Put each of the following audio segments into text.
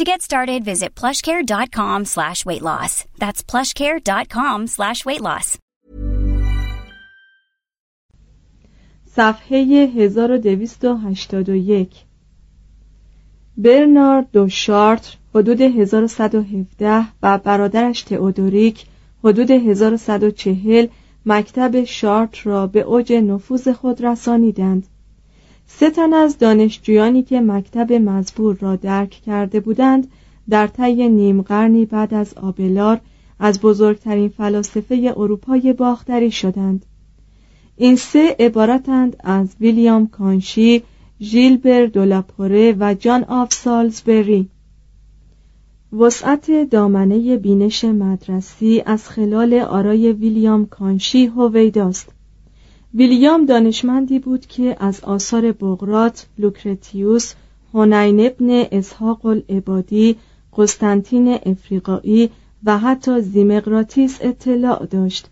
To get started, visit plushcare.com/weight loss. That's plushcare.com/weight loss. صفحه 1281. برنارد دو شارتر حدود 1117 و برادرش تئودوریک حدود 1140 مکتب شارتر را به اوج نفوذ خود رسانیدند. سه تن از دانشجویانی که مکتب مزبور را درک کرده بودند در طی نیم قرنی بعد از آبلار از بزرگترین فلاسفه اروپای باختری شدند. این سه عبارتند از ویلیام کانشی، ژیلبر دو لاپوره و جان آف سالزبری. وسعت دامنه بینش مدرسی از خلال آرای ویلیام کانشی هویداست. ویلیام دانشمندی بود که از آثار بقراط، لوکرتیوس، هنین ابن اسحاق العبادی، قسطنطین افریقایی و حتی زیمقراطیس اطلاع داشت.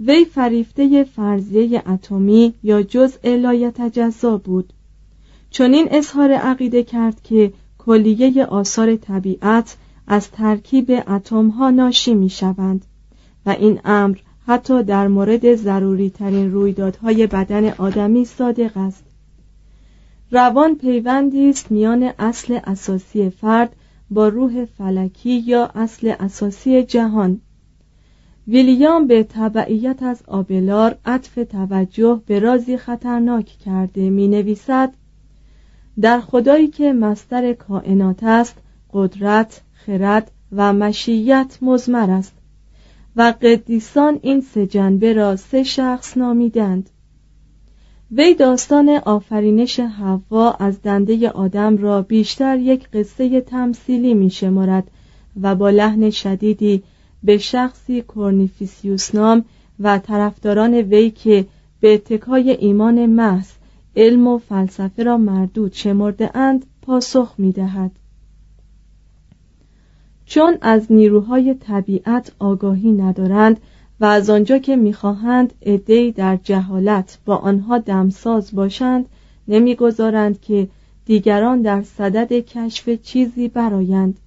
وی فریفته فرضیه اتمی یا جزء لایتجزا بود. چنین اظهار عقیده کرد که کلیه آثار طبیعت از ترکیب اتم‌ها ناشی می‌شوند و این امر حتی در مورد ضروری ترین رویدادهای بدن آدمی صادق است. روان پیوندی است میان اصل اساسی فرد با روح فلکی یا اصل اساسی جهان. ویلیام به تبعیت از آبلار عطف توجه به رازی خطرناک کرده می نویسد: در خدایی که مصدر کائنات است، قدرت، خرد و مشیت مضمر است و قدیسان این سه جنبه را سه شخص نامیدند. وی داستان آفرینش حوا از دنده آدم را بیشتر یک قصه تمثیلی می‌شمارد و با لحن شدیدی به شخصی کورنیفیسیوس نام و طرفداران وی که به اتکای ایمان محض علم و فلسفه را مردود شمرده‌اند پاسخ می‌دهد. چون از نیروهای طبیعت آگاهی ندارند و از آنجا که می‌خواهند عده‌ای در جهالت با آنها دمساز باشند، نمی‌گذارند که دیگران در صدد کشف چیزی برآیند.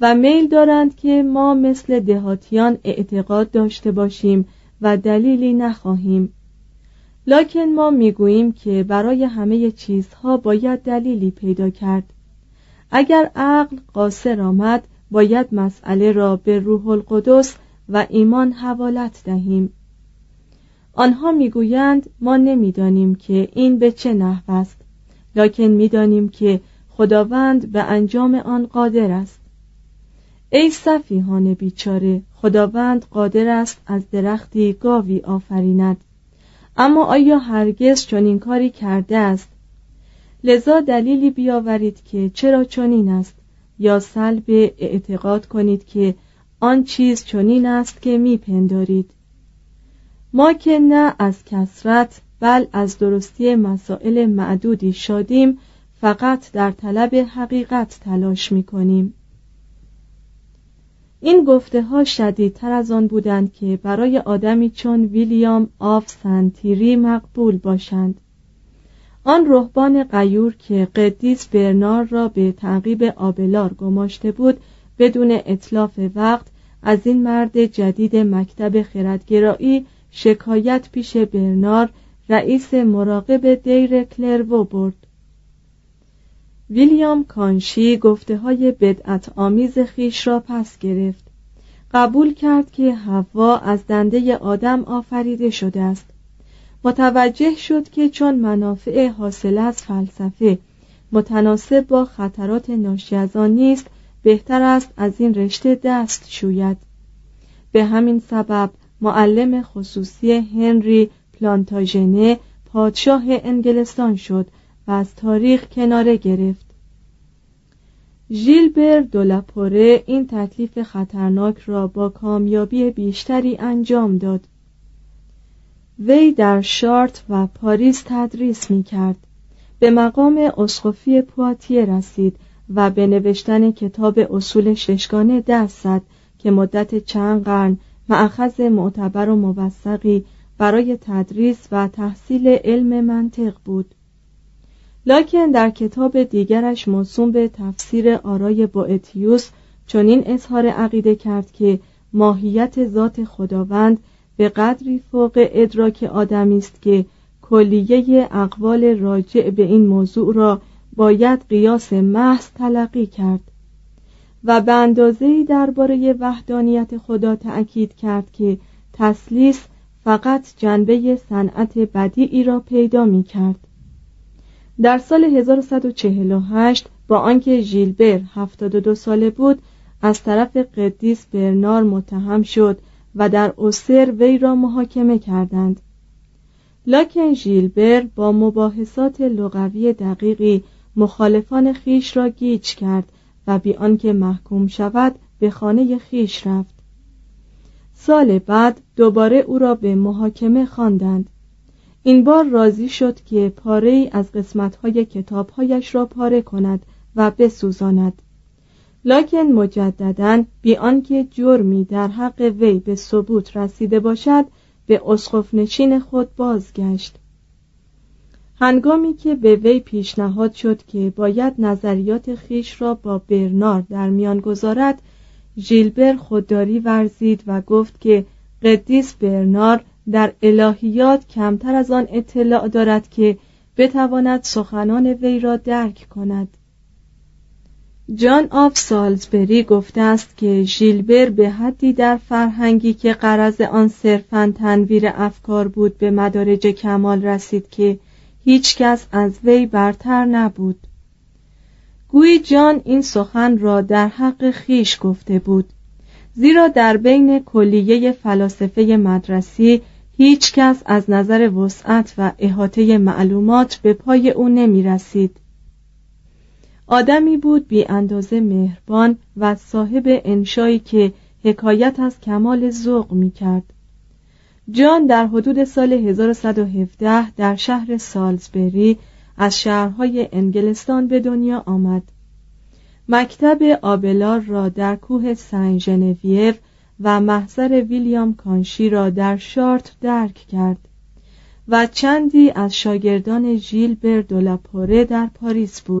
و میل دارند که ما مثل دهاتیان اعتقاد داشته باشیم و دلیلی نخواهیم. لکن ما میگوییم که برای همه چیزها باید دلیلی پیدا کرد. اگر عقل قاصر آمد باید مسئله را به روح القدس و ایمان حوالت دهیم. آنها میگویند ما نمیدانیم که این به چه نحو است، لکن میدانیم که خداوند به انجام آن قادر است. ای سفیهان بیچاره، خداوند قادر است از درختی گاوی آفریند، اما آیا هرگز چنین کاری کرده است؟ لذا دلیلی بیاورید که چرا چنین است، یا سلب اعتقاد کنید که آن چیز چنین است که میپندارید. ما که نه از کثرت بل از درستی مسائل معدودی شادیم، فقط در طلب حقیقت تلاش میکنیم. این گفته ها شدیدتر از آن بودند که برای آدمی چون ویلیام آف سنتیری مقبول باشند. آن رهبان غیور که قدیس برنار را به تعقیب آبلار گماشته بود، بدون اتلاف وقت از این مرد جدید مکتب خردگرایی شکایت پیش برنار رئیس مراقب دیر کلرو برد. ویلیام کانشی گفته های بدعت آمیز خیش را پس گرفت. قبول کرد که حوا از دنده آدم آفریده شده است. متوجه شد که چون منافع حاصل از فلسفه متناسب با خطرات ناشی از آن نیست، بهتر است از این رشته دست شوید. به همین سبب معلم خصوصی هنری پلانتاژنه پادشاه انگلستان شد و از تاریخ کناره گرفت. ژیلبر دو لاپوره این تکلیف خطرناک را با کامیابی بیشتری انجام داد. وی در شارت و پاریس تدریس می کرد. به مقام اسقفی پواتیه رسید و به نوشتن کتاب اصول ششگانه دست زد که مدت چند قرن مأخذ معتبر و موثقی برای تدریس و تحصیل علم منطق بود. لکن در کتاب دیگرش موسوم به تفسیر آرای بوئتیوس چنین اظهار عقیده کرد که ماهیت ذات خداوند به قدری فوق ادراک آدمی است که کلیه اقوال راجع به این موضوع را باید قیاس محض تلقی کرد و به اندازه‌ای درباره وحدانیت خدا تأکید کرد که تثلیث فقط جنبه صنعت بدیعی را پیدا می‌کرد. در سال 1148 با آنکه ژیلبر 72 ساله بود، از طرف قدیس برنار متهم شد و در اوسر وی را محاکمه کردند. لکن ژیلبر با مباحثات لغوی دقیقی مخالفان خیش را گیج کرد و بی آنکه محکوم شود به خانه خیش رفت. سال بعد دوباره او را به محاکمه خواندند. این بار راضی شد که پاره‌ای از قسمت‌های کتاب‌هایش را پاره کند و بسوزاند. لکن مجدداً بی آنکه جرمی در حق وی به ثبوت رسیده باشد، به اسقف نشین خود بازگشت. هنگامی که به وی پیشنهاد شد که باید نظریات خیش را با برنار در میان گذارد، ژیلبر خودداری ورزید و گفت که قدیس برنار در الهیات کمتر از آن اطلاع دارد که بتواند سخنان وی را درک کند. جان آف سالزبری گفته است که ژیلبر به حدی در فرهنگی که غرض آن صرفاً تنویر افکار بود به مدارج کمال رسید که هیچ کس از وی برتر نبود. گویی جان این سخن را در حق خیش گفته بود، زیرا در بین کلیه فلاسفه مدرسی هیچ کس از نظر وسعت و احاطه معلومات به پای او نمی رسید. آدمی بود بی اندازه مهربان و صاحب انشایی که حکایت از کمال ذوق می کرد. جان در حدود سال 1117 در شهر سالزبری از شهرهای انگلستان به دنیا آمد. مکتب آبلار را در کوه سن ژنویو و محضر ویلیام کانشی را در شارت درک کرد و چندی از شاگردان ژیلبر دو لاپوره در پاریس بود.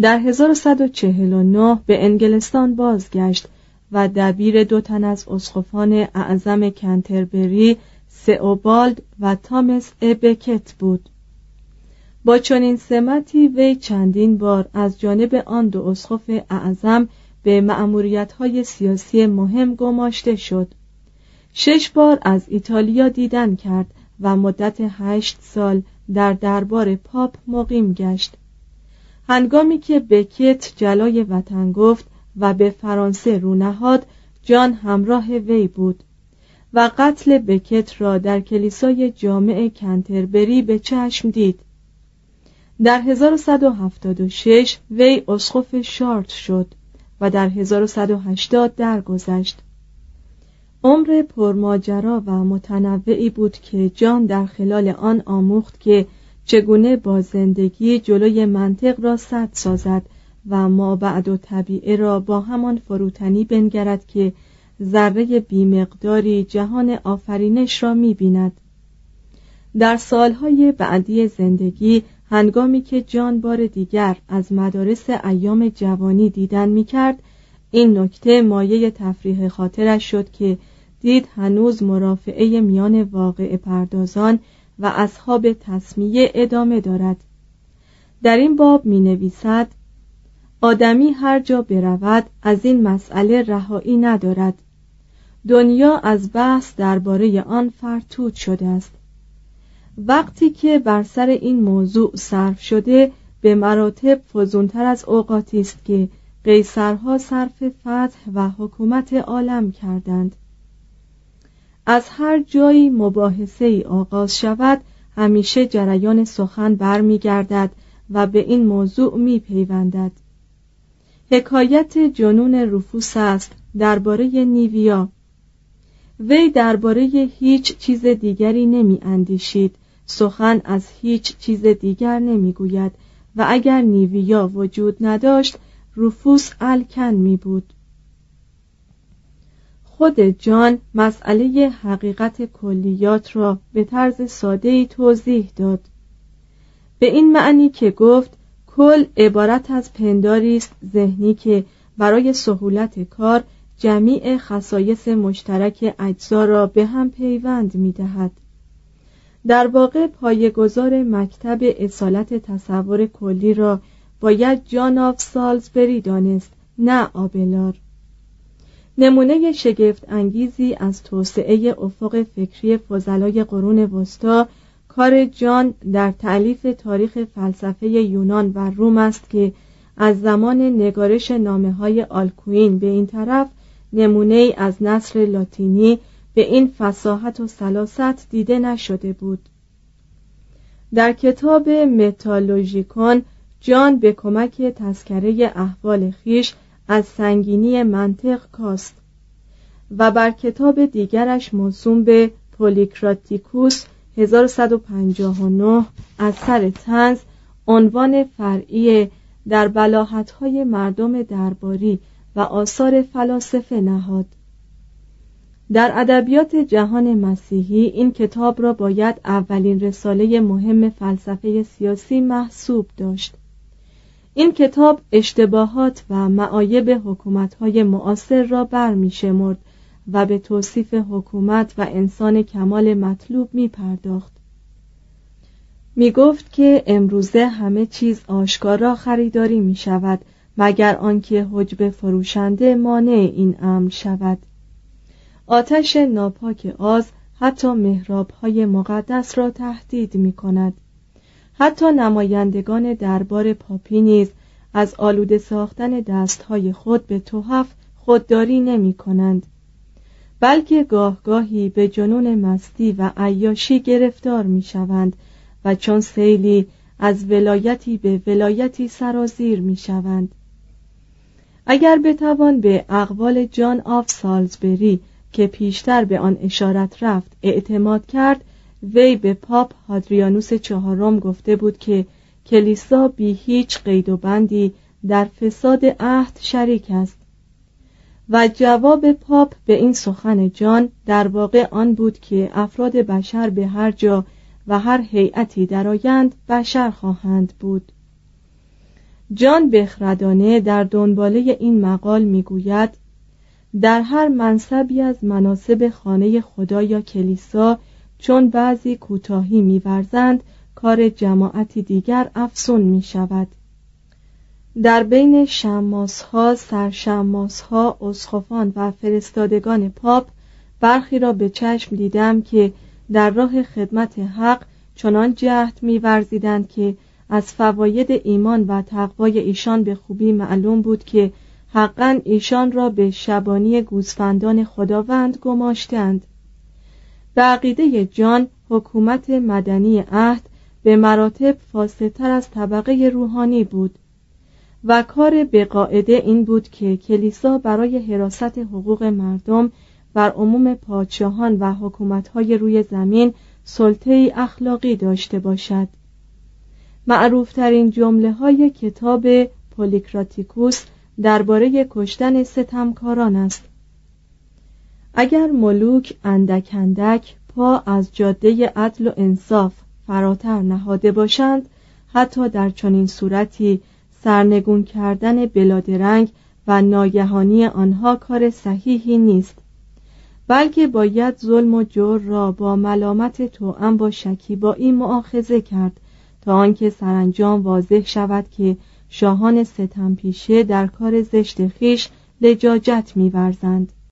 در 1149 به انگلستان بازگشت و دبیر دو تن از اسقفان اعظم کنتربری، سیبالد و تامس بکت بود. با چنین سمتی وی چندین بار از جانب آن دو اسقف اعظم به مأموریت‌های سیاسی مهم گماشته شد. 6 بار از ایتالیا دیدن کرد و مدت 8 سال در دربار پاپ مقیم گشت. هنگامی که بکت جلای وطن گفت و به فرانسه رو نهاد، جان همراه وی بود و قتل بکت را در کلیسای جامع کنتربری به چشم دید. در 1176 وی اسقف شارت شد و در 1180 درگذشت. عمر پرماجرا و متنوعی بود که جان در خلال آن آموخت که چگونه با زندگی جلوی منطق را سد سازد و مابعد و طبیعه را با همان فروتنی بنگرد که ذره بیمقداری جهان آفرینش را می‌بیند. در سالهای بعدی زندگی، هنگامی که جان بار دیگر از مدارس ایام جوانی دیدن می‌کرد، این نکته مایه تفریح خاطرش شد که دید هنوز مرافعه میان واقع پردازان و اصحاب تسمیه ادامه دارد. در این باب می نویسد: آدمی هر جا برود از این مسئله رهایی ندارد. دنیا از بحث درباره آن فرتوت شده است. وقتی که بر سر این موضوع صرف شده، به مراتب فزونتر از اوقاتی است که قیصرها صرف فتح و حکومت عالم کردند. از هر جایی مباحثه‌ای آغاز شود، همیشه جریان سخن برمی‌گردد و به این موضوع می‌پیوندد. حکایت جنون رفوس است درباره نیویا. وی درباره هیچ چیز دیگری نمی‌اندیشید، سخن از هیچ چیز دیگر نمی‌گوید و اگر نیویا وجود نداشت، رفوس الکن می‌بود. خود جان مسئله حقیقت کلیات را به طرز ساده‌ای توضیح داد، به این معنی که گفت کل عبارت از پنداری است ذهنی که برای سهولت کار جمیع خصایص مشترک اجزا را به هم پیوند می‌دهد. در واقع پایه‌گذار مکتب اصالت تصور کلی را باید جان آف سالزبری دانست، نه آبلار. نمونه شگفت انگیزی از توسعه افق فکری فضلای قرون وسطا کار جان در تألیف تاریخ فلسفه یونان و روم است که از زمان نگارش نامه‌های آلکوین به این طرف نمونه‌ای از نثر لاتینی به این فصاحت و سلاست دیده نشده بود. در کتاب متالوژیکون جان به کمک تذکره احوال خیش از سنگینی منطق کاست و بر کتاب دیگرش موسوم به پولیکراتیکوس 1159 اثر طنز عنوان فرعی در بلاهت‌های مردم درباری و آثار فلاسفه نهاد. در ادبیات جهان مسیحی این کتاب را باید اولین رساله مهم فلسفه سیاسی محسوب داشت. این کتاب اشتباهات و معایب حکومت‌های معاصر را برمی‌شمرد و به توصیف حکومت و انسان کمال مطلوب می‌پرداخت. می‌گفت که امروزه همه چیز آشکارا خریداری می‌شود مگر آنکه حجب فروشنده مانع این امر شود. آتش ناپاک آز حتی محراب‌های مقدس را تهدید می‌کند. حتی نمایندگان دربار پاپی نیز از آلوده ساختن دست‌های خود به تحف خودداری نمی‌کنند، بلکه گاه گاهی به جنون مستی و عیاشی گرفتار می‌شوند و چون سیلی از ولایتی به ولایتی سرازیر می‌شوند. اگر بتوان به اقوال جان آف سالزبری که پیشتر به آن اشارت رفت اعتماد کرد، وی به پاپ هادریانوس چهارم گفته بود که کلیسا بی هیچ قید و بندی در فساد عهد شریک است و جواب پاپ به این سخن جان در واقع آن بود که افراد بشر به هر جا و هر هیئتی درآیند بشر خواهند بود. جان بخردانه در دنباله این مقال میگوید: در هر منصبی از مناصب خانه خدا یا کلیسا چون بعضی کوتاهی می‌ورزند کار جماعتی دیگر افسون می‌شود. در بین شماس‌ها، سرشماس‌ها، اسقفان و فرستادگان پاپ برخی را به چشم دیدم که در راه خدمت حق چنان جهد می‌ورزیدند که از فواید ایمان و تقوای ایشان به خوبی معلوم بود که حقاً ایشان را به شبانی گوسفندان خداوند گماشتند. به عقیده جان، حکومت مدنی عهد به مراتب فاسدتر از طبقه روحانی بود و کار به قاعده این بود که کلیسا برای حراست حقوق مردم بر عموم پادشاهان و حکومت‌های روی زمین سلطه اخلاقی داشته باشد. معروف‌ترین جمله‌های کتاب پولیکراتیکوس درباره کشتن ستمکاران است: اگر ملوک اندک اندک پا از جاده عدل و انصاف فراتر نهاده باشند، حتی در چنین صورتی سرنگون کردن بلادرنگ و ناگهانی آنها کار صحیحی نیست، بلکه باید ظلم و جور را با ملامت توأم با شکیبایی مؤاخذه کرد تا آنکه سرانجام واضح شود که شاهان ستم پیشه در کار زشت خویش لجاجت می‌ورزند.